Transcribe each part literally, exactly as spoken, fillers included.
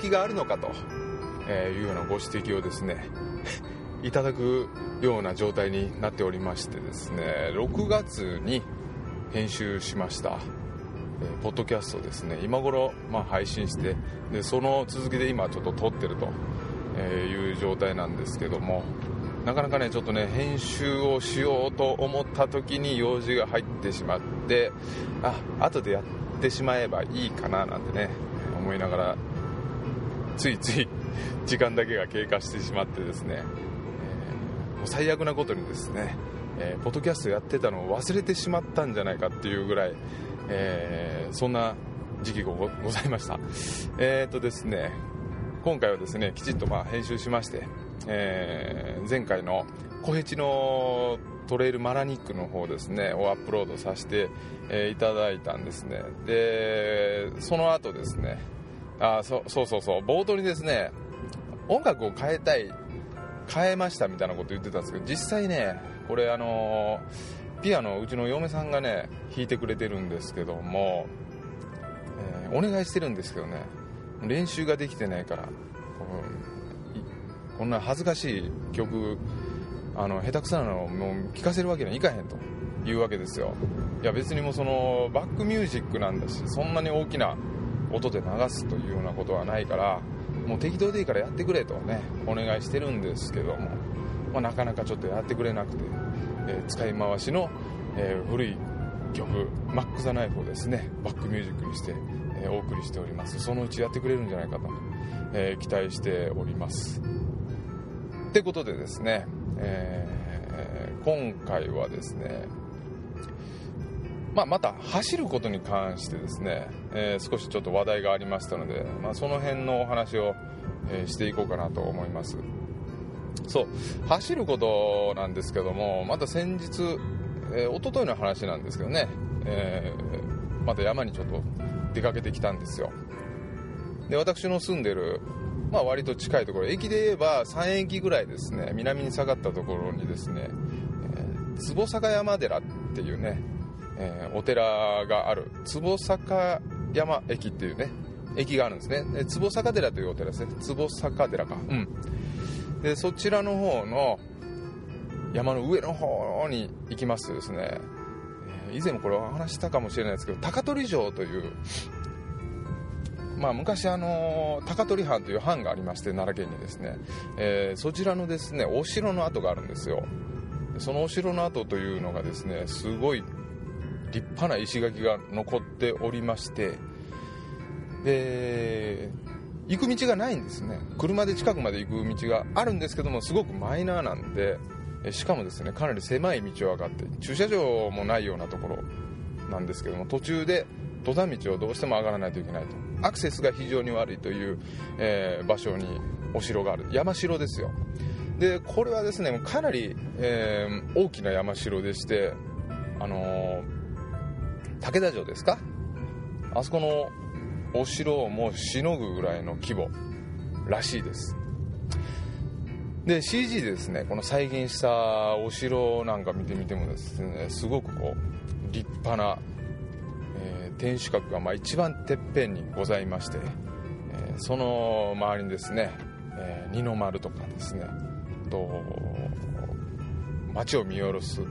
気があるのかというようなご指摘をですねいただくような状態になっておりましてですね、ろくがつに編集しましたポッドキャストですね、今頃まあ配信して、でその続きで今ちょっと撮ってるという状態なんですけども、なかなかねちょっとね編集をしようと思った時に用事が入ってしまって、あ後でやってしまえばいいかななんてね思いながら、ついつい時間だけが経過してしまってですね、えー、最悪なことにですね、えー、ポッドキャストやってたのを忘れてしまったんじゃないかっていうぐらい、えー、そんな時期が ご, ございました。えーとですね、今回はですねきちっとまあ編集しまして、えー、前回の小ヘチのトレイルマラニックの方ですねをアップロードさせて、えー、いただいたんですね。でその後ですね、あ そ, そうそうそう冒頭にですね音楽を変えたい変えましたみたいなこと言ってたんですけど、実際ねこれあのピアノうちの嫁さんがね弾いてくれてるんですけども、えー、お願いしてるんですけどね練習ができてないから、うん、こんな恥ずかしい曲あの下手くそなのをもう聴かせるわけにはいかへんというわけですよ。いや別にもうそのバックミュージックなんだし、そんなに大きな音で流すというようなことはないから、もう適当でいいからやってくれとねお願いしてるんですけども、まあ、なかなかちょっとやってくれなくて、えー、使い回しの、えー、古い曲マック・ザ・ナイフをですねバックミュージックにして、えー、お送りしております。そのうちやってくれるんじゃないかと、えー、期待しておりますってことでですね、えー、今回はですねまあ、また走ることに関してですね、えー、少しちょっと話題がありましたので、まあ、その辺のお話を、えー、していこうかなと思います。そう走ることなんですけども、また先日、えー、一昨日の話なんですけどね、えー、また山にちょっと出かけてきたんですよ。で私の住んでる、まあ、割と近いところ、駅で言えばさんえきぐらいですね、南に下がったところにですね、えー、坪坂山寺っていうねえー、お寺がある坪坂山駅っていうね駅があるんですね。で坪坂寺というお寺ですね、坪坂寺か、うん、でそちらの方の山の上の方に行きますとですね、えー、以前もこれお話したかもしれないですけど、高取城という、まあ、昔あの高取藩という藩がありまして、奈良県にですね、えー、そちらのですねお城の跡があるんですよ。そのお城の跡というのがですねすごい立派な石垣が残っておりまして、で行く道がないんですね。車で近くまで行く道があるんですけども、すごくマイナーなんで、しかもですねかなり狭い道を上がって、駐車場もないようなところなんですけども、途中で登山道をどうしても上がらないといけないと、アクセスが非常に悪いという、えー、場所にお城がある、山城ですよ。でこれはですねかなり、えー、大きな山城でして、あのー竹田城ですか、あそこのお城をもうしのぐぐらいの規模らしいです。で シージー でですねこの再現したお城なんか見てみてもですね、すごくこう立派な、えー、天守閣がまあ一番てっぺんにございまして、えー、その周りにですね、えー、二の丸とかですね、と街を見下ろす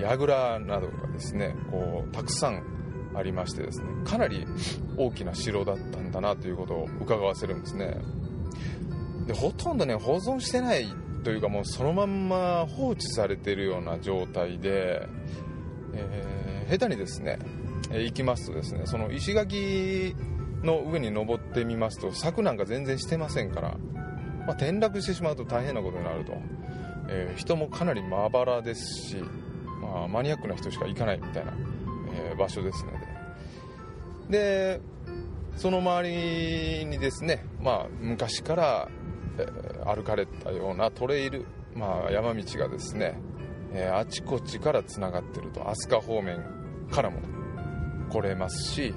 櫓などがですねこうたくさんありましてですね、かなり大きな城だったんだなということを伺わせるんですね。でほとんどね保存してないというか、もうそのまんま放置されているような状態で、えー、下手にですね行きますとですね、その石垣の上に登ってみますと柵なんか全然してませんから、まあ、転落してしまうと大変なことになると、えー、人もかなりまばらですし、まあ、マニアックな人しか行かないみたいな、えー、場所ですので、でその周りにですね、まあ、昔から、えー、歩かれたようなトレイル、まあ、山道がですね、えー、あちこちからつながってると、飛鳥方面からも来れますし、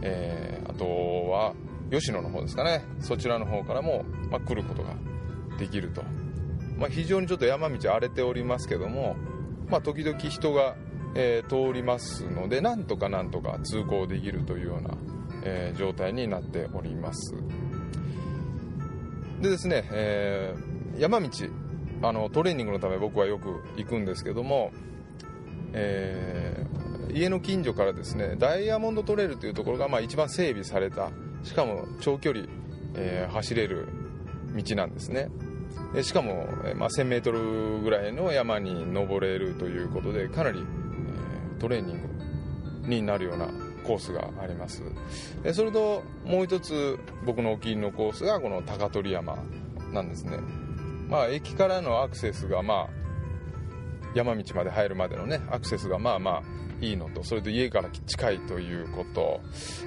えー、あとは吉野の方ですかね、そちらの方からも、まあ、来ることができると。まあ、非常にちょっと山道荒れておりますけども、まあ、時々人が、えー、通りますので、なんとかなんとか通行できるというような、えー、状態になっております。でですね、えー、山道、あのトレーニングのため僕はよく行くんですけども、えー、家の近所からですねダイヤモンドトレイルというところがまあ一番整備された、しかも長距離、えー、走れる道なんですね。でしかも、まあ、せんメートルぐらいの山に登れるということで、かなり、えー、トレーニングになるようなコースがあります。でそれともう一つ僕のお気に入りのコースがこの高取山なんですね。まあ、駅からのアクセスが、まあ、山道まで入るまでの、ね、アクセスがまあまあいいのと、それと家から近いということ、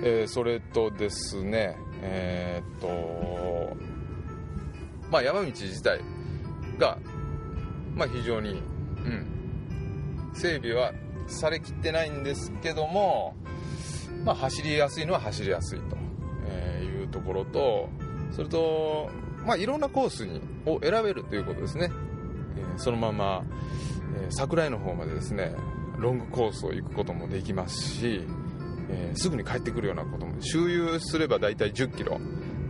えー、それとですね、えーっとまあ、山道自体が、まあ、非常に、うん、整備はされきってないんですけども、まあ、走りやすいのは走りやすいと、えー、いうところと、それとまあ、いろんなコースにを選べるということですね。えー、そのまま、えー、桜井の方までですねロングコースを行くこともできますし、えー、すぐに帰ってくるようなことも、周遊すればだいたいじゅっキロ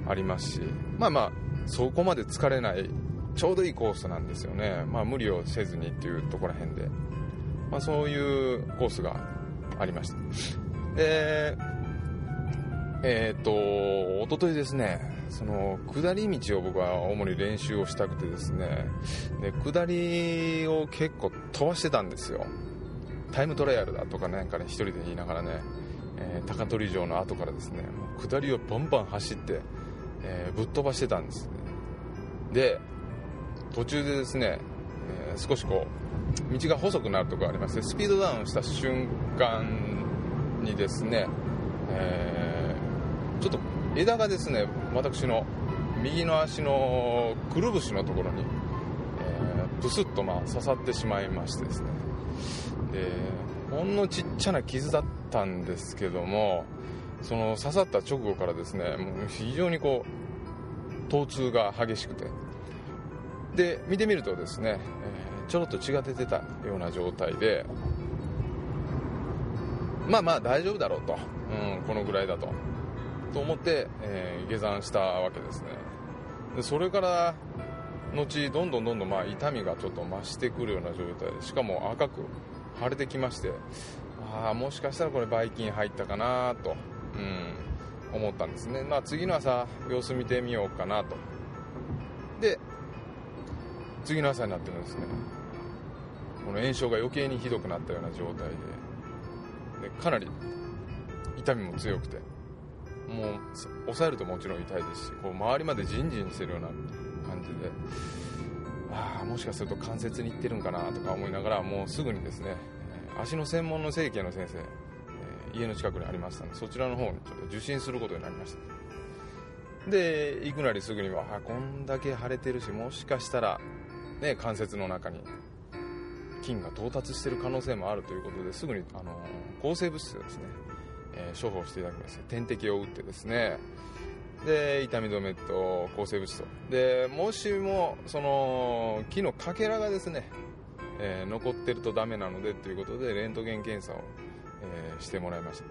ありますし、まあまあそこまで疲れないちょうどいいコースなんですよね。まあ無理をせずにっていうところらへんで、まあ、そういうコースがありました。でえー、っとおとといですね、その下り道を僕は主に練習をしたくてですね、で下りを結構飛ばしてたんですよ。タイムトライアルだとかなんかね、一人で言いながらね、えー、高取城の後からですねもう下りをバンバン走って、えー、ぶっ飛ばしてたんですね。で途中でですね、えー、少しこう道が細くなるところがありまして、スピードダウンした瞬間にですね、えー、ちょっと枝がですね私の右の足のくるぶしのところに、えー、ブスッとまあ刺さってしまいましてですね、でほんのちっちゃな傷だったんですけども、その刺さった直後からですねもう非常にこう疼痛が激しくて、で見てみるとですね、えー、ちょろっと血が出てたような状態で、まあまあ大丈夫だろうと、うん、このぐらいだとと思って、えー、下山したわけですね。でそれから後どんどんどんどんまあ痛みがちょっと増してくるような状態で、しかも赤く腫れてきまして、ああもしかしたらこればい菌入ったかなと、うん、思ったんですね。まあ次の朝様子見てみようかなと。で次の朝になってもですねこの炎症が余計にひどくなったような状態で、でかなり痛みも強くて、もう抑えるともちろん痛いですし、こう周りまでジンジンしてるような感じで、ああもしかすると関節にいってるんかなとか思いながら、もうすぐにですね足の専門の整形の先生、家の近くにありましたので、そちらの方にちょっと受診することになりました。で行くなりすぐには、あこんだけ腫れてるし、もしかしたら、ね、関節の中に菌が到達してる可能性もあるということで、すぐにあの抗生物質ですね処方していただきまして、点滴を打ってですね、で痛み止めと抗生物質と、でもしもその木のかけらがですね、えー、残ってるとダメなのでということでレントゲン検査を、えー、してもらいました。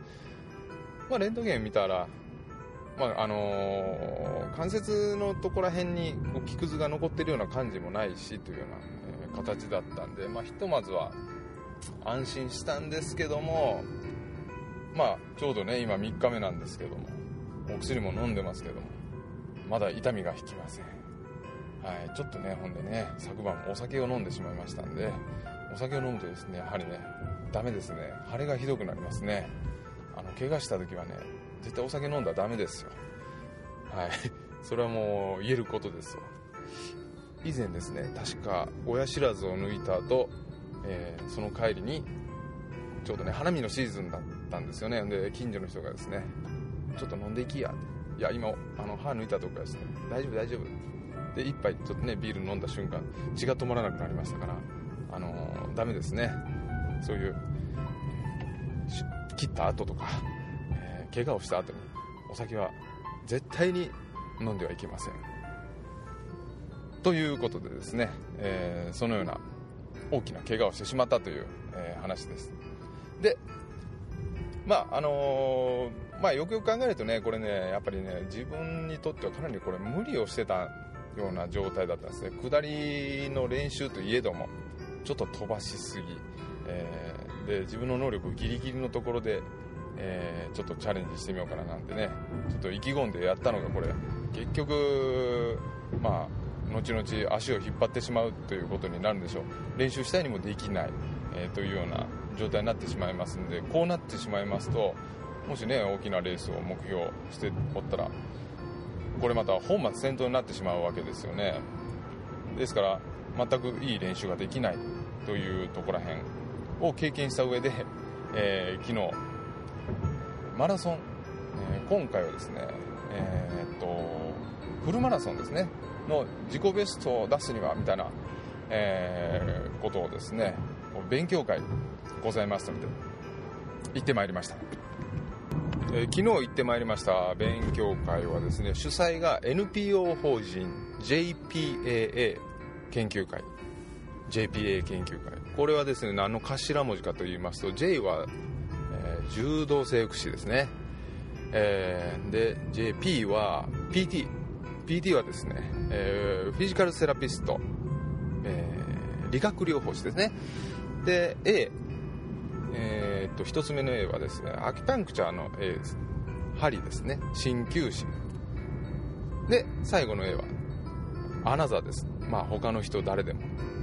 まあ、レントゲン見たら、まああのー、関節のところら辺にこう木くずが残ってるような感じもないしというような、えー、形だったんで、まあ、ひとまずは安心したんですけども、まあ、ちょうどね今みっかめなんですけども、お薬も飲んでますけどもまだ痛みが引きません。はい、ちょっとねほんでね昨晩お酒を飲んでしまいましたんで、お酒を飲むとですねやはりねダメですね、腫れがひどくなりますね。あの怪我した時はね絶対お酒飲んだらダメですよ。はい、それはもう言えることですよ。以前ですね確か親知らずを抜いた後、えー、その帰りにちょうどね花見のシーズンだったんですよね。で近所の人がですねちょっと飲んでいきや、いや今あの歯抜いたとこからですね大丈夫大丈夫で一杯ちょっとねビール飲んだ瞬間血が止まらなくなりましたから、あのー、ダメですね。そういう切った後とか、えー、怪我をした後にお酒は絶対に飲んではいけませんということでですね、えー、そのような大きな怪我をしてしまったという、えー、話です。で、まああのーまあ、よくよく考えるとねこれねやっぱりね自分にとってはかなりこれ無理をしてたような状態だったんですね。下りの練習といえどもちょっと飛ばしすぎ、えー、で自分の能力ギリギリのところで、えー、ちょっとチャレンジしてみようかななんてね、ちょっと意気込んでやったのがこれ結局まあ後々足を引っ張ってしまうということになるんでしょう。練習したいにもできない、えー、というような状態になってしまいますんで、こうなってしまいますともしね大きなレースを目標しておったらこれまた本末転倒になってしまうわけですよね。ですから全くいい練習ができないというところらへんを経験した上で、えー、昨日マラソン、えー、今回はですね、えー、っとフルマラソンですねの自己ベストを出すにはみたいな、えー、ことをですね勉強会ございましたので行ってまいりました。えー、昨日行ってまいりました勉強会はですね、主催が エヌピーオー 法人 ジェイピーエーエー 研究会 ジェイピーエー 研究会、これはですね何の頭文字かと言いますと J は、えー、柔道整復師ですね、えー、で ジェイピー は ピーティー、 ピーティー はですね、えー、フィジカルセラピスト、えー、理学療法士ですね。で A、えー、っと一つ目の A はですねアキュパンクチャーの A です、針ですね、鍼灸師で、最後の A はアナザーです。まあ他の人誰でも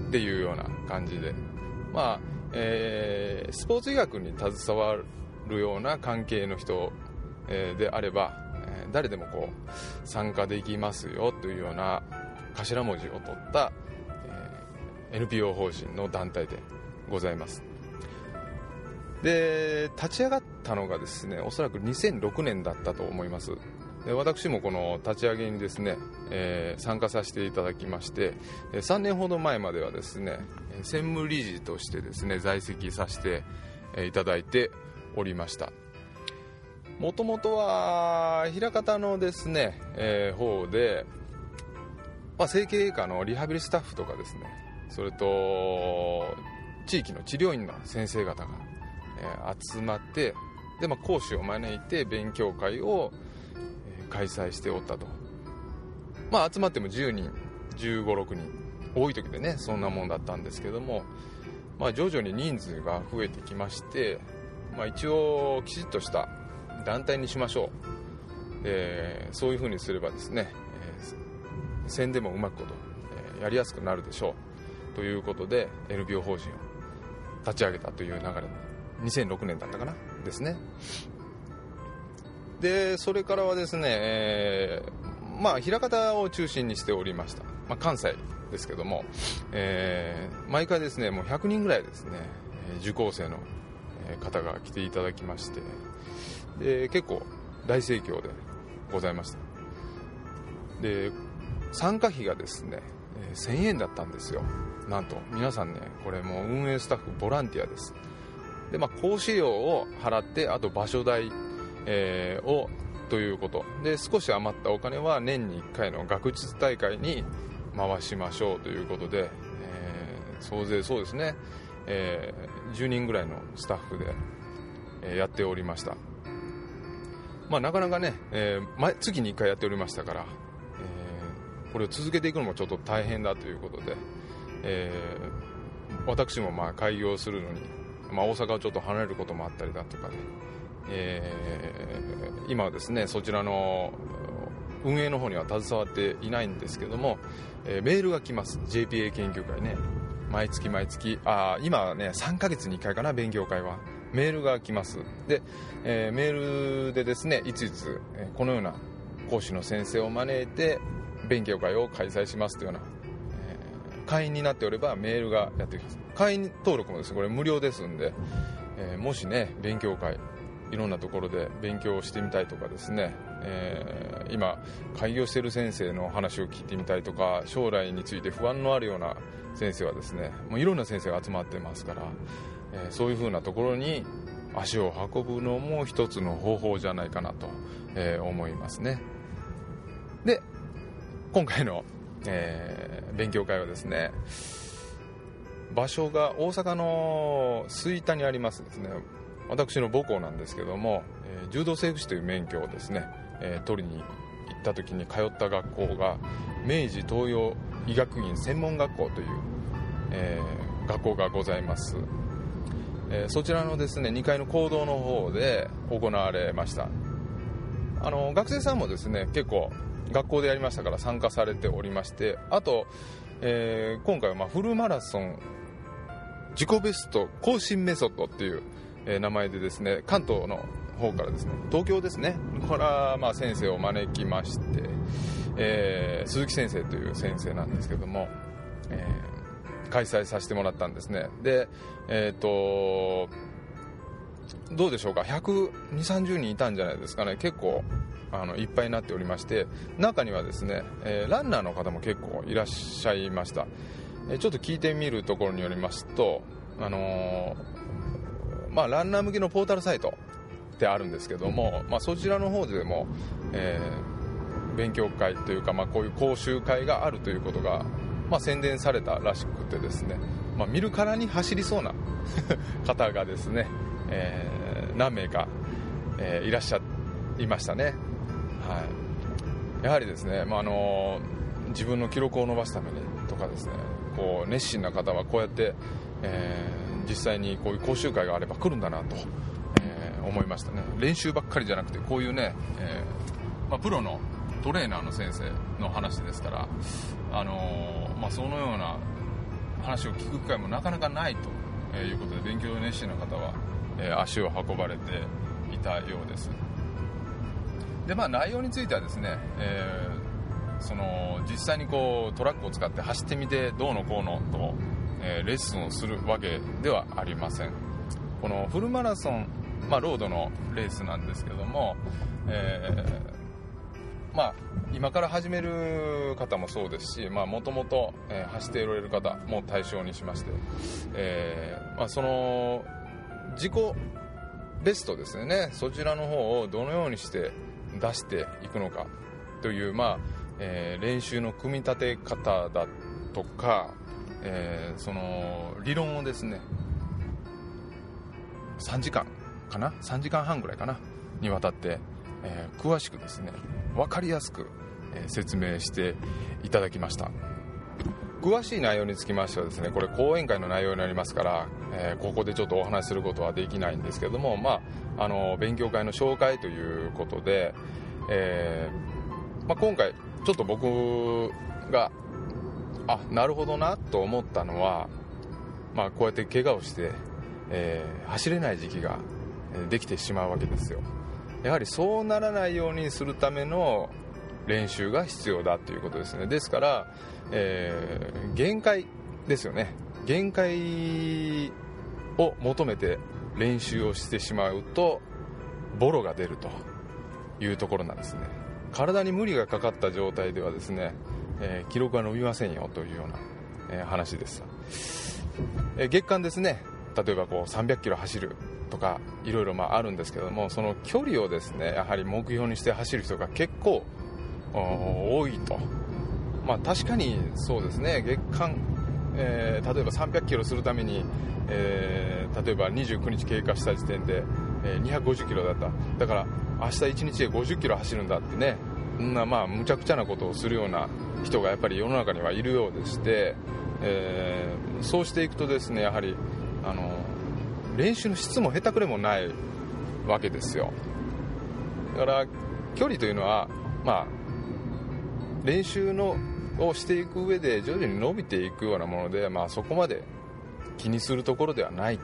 っていうような感じで、まあ、えー、スポーツ医学に携わるような関係の人であれば誰でもこう参加できますよというような頭文字を取った、えー、エヌピーオー 法人の団体でございます。で立ち上がったのがですねおそらくにせんろくねんだったと思います。で私もこの立ち上げにですね、えー、参加させていただきまして、さんねんほど前まではですね専務理事としてですね在籍させていただいておりました。もともとは枚方のですね、えー、方で、まあ、整形外科のリハビリスタッフとかですね、それと地域の治療院の先生方が集まってで、まあ、講師を招いて勉強会を開催しておったと。まあ集まってもじゅうにん、じゅうご、ろくにん、多い時でねそんなもんだったんですけども、まあ、徐々に人数が増えてきまして、まあ、一応きちっとした団体にしましょう、えー、そういう風にすればですね、えー、宣伝もうまくこと、えー、やりやすくなるでしょうということで エヌピーオー 法人を立ち上げたという流れ、にせんろくねんだったかなですね。でそれからはですね、えー、まあ枚方を中心にしておりました、まあ、関西ですけども、えー、毎回ですねもうひゃくにんぐらいですね受講生の方が来ていただきまして、で結構大盛況でございました。で参加費がですねせんえんだったんですよ。なんと皆さんねこれもう運営スタッフボランティアです。でまあ講師料を払って、あと場所代えー、をということで、少し余ったお金は年にいっかいの学術大会に回しましょうということで、えー、総勢そうですね、えー、じゅうにんぐらいのスタッフで、えー、やっておりました。まあなかなかね、えー、毎月にいっかいやっておりましたから、えー、これを続けていくのもちょっと大変だということで、えー、私もまあ開業するのに、まあ、大阪をちょっと離れることもあったりだとかで、えー、今はですねそちらの運営の方には携わっていないんですけども、えー、メールが来ます。 ジェイピーエー 研究会ね、毎月毎月あ今はねさんかげつにいっかいかな勉強会はメールが来ます。で、えー、メールでですねいついつこのような講師の先生を招いて勉強会を開催しますというような、えー、会員になっておればメールがやってきます。会員登録もですねこれ無料ですんで、えー、もしね勉強会いろんなところで勉強をしてみたいとかですね、えー、今開業している先生の話を聞いてみたいとか、将来について不安のあるような先生はですねもういろんな先生が集まってますから、えー、そういうふうなところに足を運ぶのも一つの方法じゃないかなと、えー、思いますね。で今回の、えー、勉強会はですね場所が大阪の吹田にありますですね私の母校なんですけども、えー、柔道整復師という免許をですね、えー、取りに行った時に通った学校が、明治東洋医学院専門学校という、えー、学校がございます、えー、そちらのですねにかいの講堂の方で行われました。あの学生さんもですね結構学校でやりましたから参加されておりまして、あと、えー、今回はまあフルマラソン自己ベスト更新メソッドっていう、えー、名前でですね関東の方からですね東京ですねからまあ先生を招きまして、えー、鈴木先生という先生なんですけども、えー、開催させてもらったんですね。でえっとどうでしょうか、ひゃくにじゅう、さんじゅうにんいたんじゃないですかね。結構あのいっぱいになっておりまして、中にはですね、えー、ランナーの方も結構いらっしゃいました。えー、ちょっと聞いてみるところによりますと、あのーまあ、ランナー向けのポータルサイトってあるんですけども、まあ、そちらの方でも、えー、勉強会というか、まあ、こういう講習会があるということが、まあ、宣伝されたらしくてですね、まあ、見るからに走りそうな方がですね、えー、何名か、えー、いらっしゃいましたね。はい、やはりですね、まああのー、自分の記録を伸ばすためにとかですね、こう熱心な方はこうやって、えー、実際にこういう講習会があれば来るんだなと、えー、思いましたね。練習ばっかりじゃなくてこういうね、えーまあ、プロのトレーナーの先生の話ですから、あのーまあ、そのような話を聞く機会もなかなかないということで、勉強熱心な方は足を運ばれていたようです。で、まあ、内容についてはですね、えー、その実際にこうトラックを使って走ってみてどうのこうのと、えー、レッスンをするわけではありません。このフルマラソン、まあ、ロードのレースなんですけども、えーまあ、今から始める方もそうですし、もともと走っておられる方も対象にしまして、えーまあ、その自己ベストですね、そちらの方をどのようにして出していくのかという、まあえー、練習の組み立て方だとか、えー、その理論をですねさんじかんかなさんじかんはんぐらいかなにわたって、えー、詳しくですね分かりやすく、えー、説明していただきました。詳しい内容につきましてはですね、これ講演会の内容になりますから、えー、ここでちょっとお話しすることはできないんですけども、まあ、あの勉強会の紹介ということで、えーまあ、今回ちょっと僕があなるほどなと思ったのは、まあ、こうやって怪我をして、えー、走れない時期ができてしまうわけですよ。やはりそうならないようにするための練習が必要だということですね。ですから、えー、限界ですよね。限界を求めて練習をしてしまうとボロが出るというところなんですね。体に無理がかかった状態ではですね、えー、記録は伸びませんよというような、えー、話です、えー、月間ですね、例えばこうさんびゃくキロ走るとかいろいろまああるんですけども、その距離をですねやはり目標にして走る人が結構多いと、まあ、確かにそうですね、月間、えー、例えばさんびゃくキロするために、えー、例えばにじゅうくにち経過した時点で、えー、にひゃくごじゅっキロだっただから明日いちにちでごじゅっキロ走るんだってね、んなまあむちゃくちゃなことをするような人がやっぱり世の中にはいるようでして、えー、そうしていくとですねやはりあの練習の質も下手くれもないわけですよ。だから距離というのはまあ練習のをしていく上で徐々に伸びていくようなもので、まあ、そこまで気にするところではない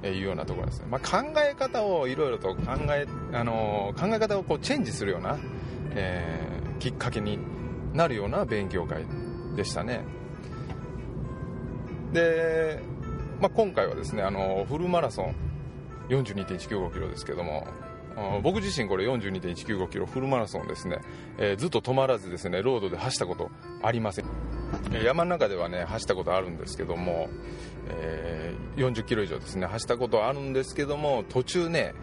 というようなところですね、まあ、考え方をいろいろと考え、あのー、考え方をこうチェンジするような、えー、きっかけになるような勉強会でしたね。で、まあ、今回はですね、あのー、フルマラソン よんじゅうにてんいちきゅうごキロですけども、僕自身これ よんじゅうにてんいちきゅうごキロフルマラソンですね、えー、ずっと止まらずですねロードで走ったことありません。山の中ではね走ったことあるんですけども、えー、よんじゅっキロ以上ですね走ったことあるんですけども、途中ね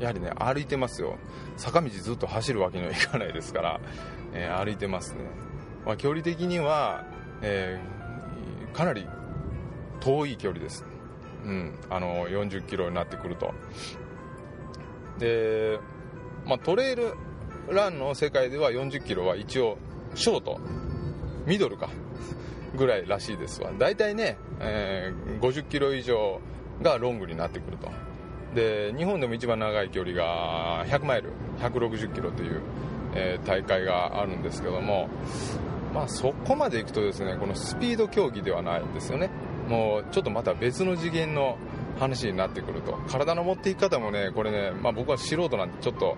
やはりね歩いてますよ。坂道ずっと走るわけにはいかないですから、えー、歩いてますね、まあ、距離的には、えー、かなり遠い距離です、うん、あのよんじゅっキロになってくるとで、まあ、トレイルランの世界ではよんじゅっキロは一応ショートミドルかぐらいらしいですわ。だいたいね、えー、ごじゅっキロ以上がロングになってくると。で、日本でも一番長い距離がひゃくマイル、ひゃくろくじゅっキロという、えー、大会があるんですけども、まあ、そこまで行くとですね、このスピード競技ではないんですよね。もうちょっとまた別の次元の話になってくると。体の持っていき方もね、これね、まあ、僕は素人なんでちょっと、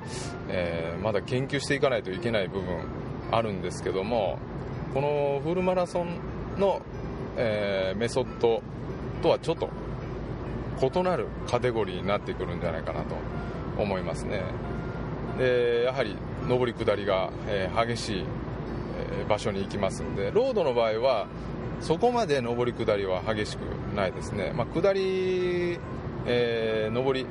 えー、まだ研究していかないといけない部分あるんですけども、このフルマラソンの、えー、メソッドとはちょっと異なるカテゴリーになってくるんじゃないかなと思いますね。で、やはり上り下りが、えー、激しい、えー、場所に行きますので、ロードの場合はそこまで上り下りは激しくないですね。まあ、下り、えー、上り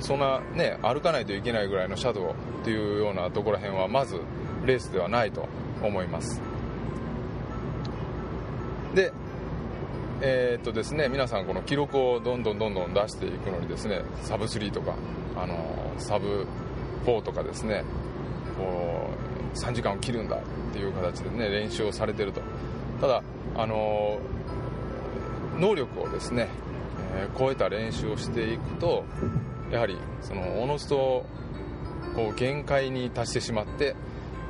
そんなね歩かないといけないぐらいの斜度というようなところ辺はまずレースではないと思います。で、えーっとですね、皆さんこの記録をどんどんどんどん出していくのにですね、サブスリーとか、あのー、サブフォーとかですね、こうさんじかんを切るんだっていう形でね練習をされてると。ただ、あのー、能力をですね、えー、超えた練習をしていくと、やはりそのおのずとこう限界に達してしまって、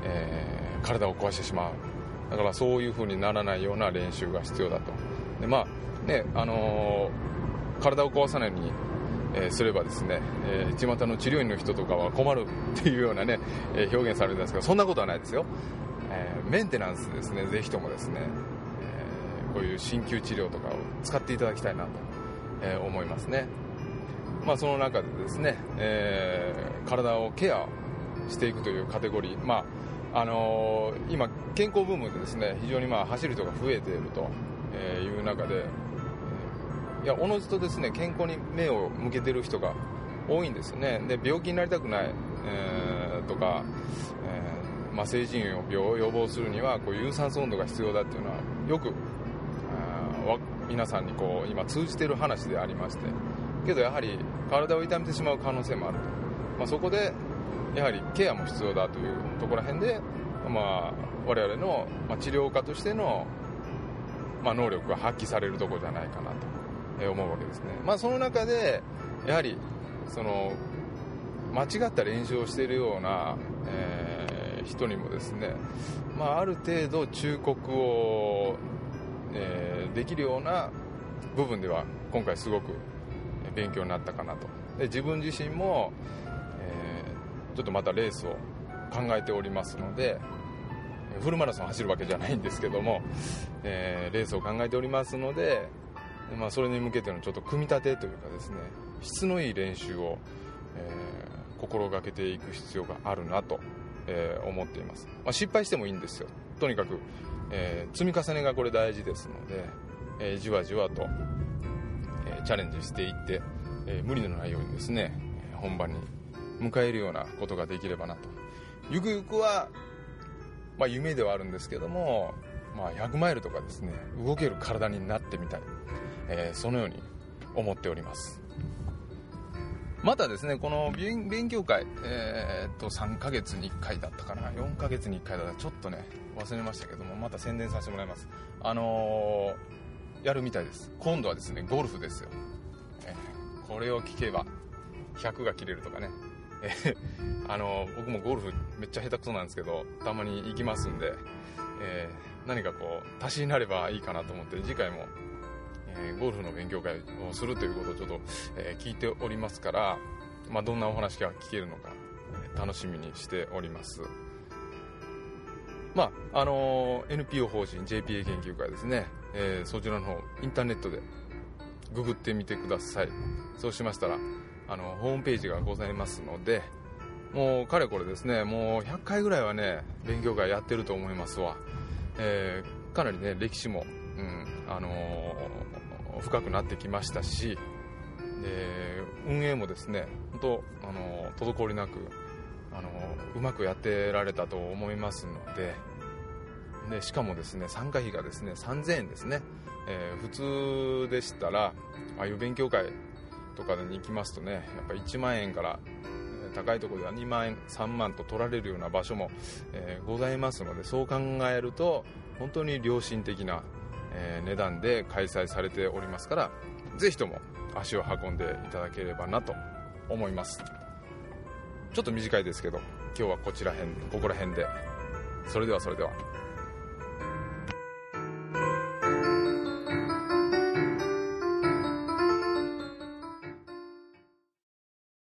えー、体を壊してしまう。だからそういう風にならないような練習が必要だと。で、まあね、あのー、体を壊さないように、えー、すればですね、えー、巷の治療院の人とかは困るっていうようなね、えー、表現されるんですけど、そんなことはないですよ。えー、メンテナンスですね、ぜひともですね、えー、こういう鍼灸治療とかを使っていただきたいなと、えー、思いますね。まあ、その中でですね、えー、体をケアしていくというカテゴリー、まああのー、今健康ブームでですね、非常にまあ走る人が増えているという中で、いや、おのずとですね健康に目を向けている人が多いんですよね。で、病気になりたくない、えー、とか、えーまあ、成人病を予防するにはこう有酸素運動が必要だっていうのはよく皆さんにこう今通じている話でありまして、けどやはり体を痛めてしまう可能性もあると。まあ、そこでやはりケアも必要だというところら辺で、まあ、我々の治療家としての、まあ、能力が発揮されるところじゃないかなと思うわけですね。まあ、その中でやはりその間違った練習をしているような、えー、人にもですね、まあ、ある程度忠告を、えー、できるような部分では今回すごく勉強になったかなと。で、自分自身も、えー、ちょっとまたレースを考えておりますので、フルマラソン走るわけじゃないんですけども、えー、レースを考えておりますので、まあ、それに向けてのちょっと組み立てというかですね、質のいい練習を、えー、心がけていく必要があるなと、えー、思っています。まあ、失敗してもいいんですよ。とにかく、えー、積み重ねがこれ大事ですので、えー、じわじわと、えー、チャレンジしていって、えー、無理のないようにですね本番に迎えるようなことができればなと。ゆくゆくはまあ、夢ではあるんですけども、まあ、ひゃくマイルとかですね動ける体になってみたい、えー、そのように思っております。またですね、この勉強会、えー、っとさんかげつにいっかいだったかな、よんかげつにいっかいだったか、ちょっとね忘れましたけども、また宣伝させてもらいます。あのー、やるみたいです。今度はですねゴルフですよ、えー、これを聞けばひゃくが切れるとかねあの僕もゴルフめっちゃ下手くそなんですけど、たまに行きますんで、えー、何かこう足しになればいいかなと思って、次回も、えー、ゴルフの勉強会をするということをちょっと、えー、聞いておりますから、まあ、どんなお話が聞けるのか、えー、楽しみにしております。まああのー、エヌピーオー 法人 ジェーピーエー 研究会ですね、えー、そちらの方インターネットでググってみてください。そうしましたらあのホームページがございますので、もうかれこれですねもうひゃっかいぐらいはね勉強会やってると思いますわ。えー、かなりね歴史も、うんあのー、深くなってきましたし、で運営もですね本当、あのー、滞りなく、あのー、うまくやってられたと思いますので、でしかもですね参加費がですねさんぜんえんですね、えー、普通でしたらああいう勉強会とかに行きますとねやっぱいちまんえんから、えー、高いところではにまんえんさんまんと取られるような場所も、えー、ございますので、そう考えると本当に良心的な、えー、値段で開催されておりますから、ぜひとも足を運んでいただければなと思います。ちょっと短いですけど今日はこちら辺ここら辺で。それではそれでは。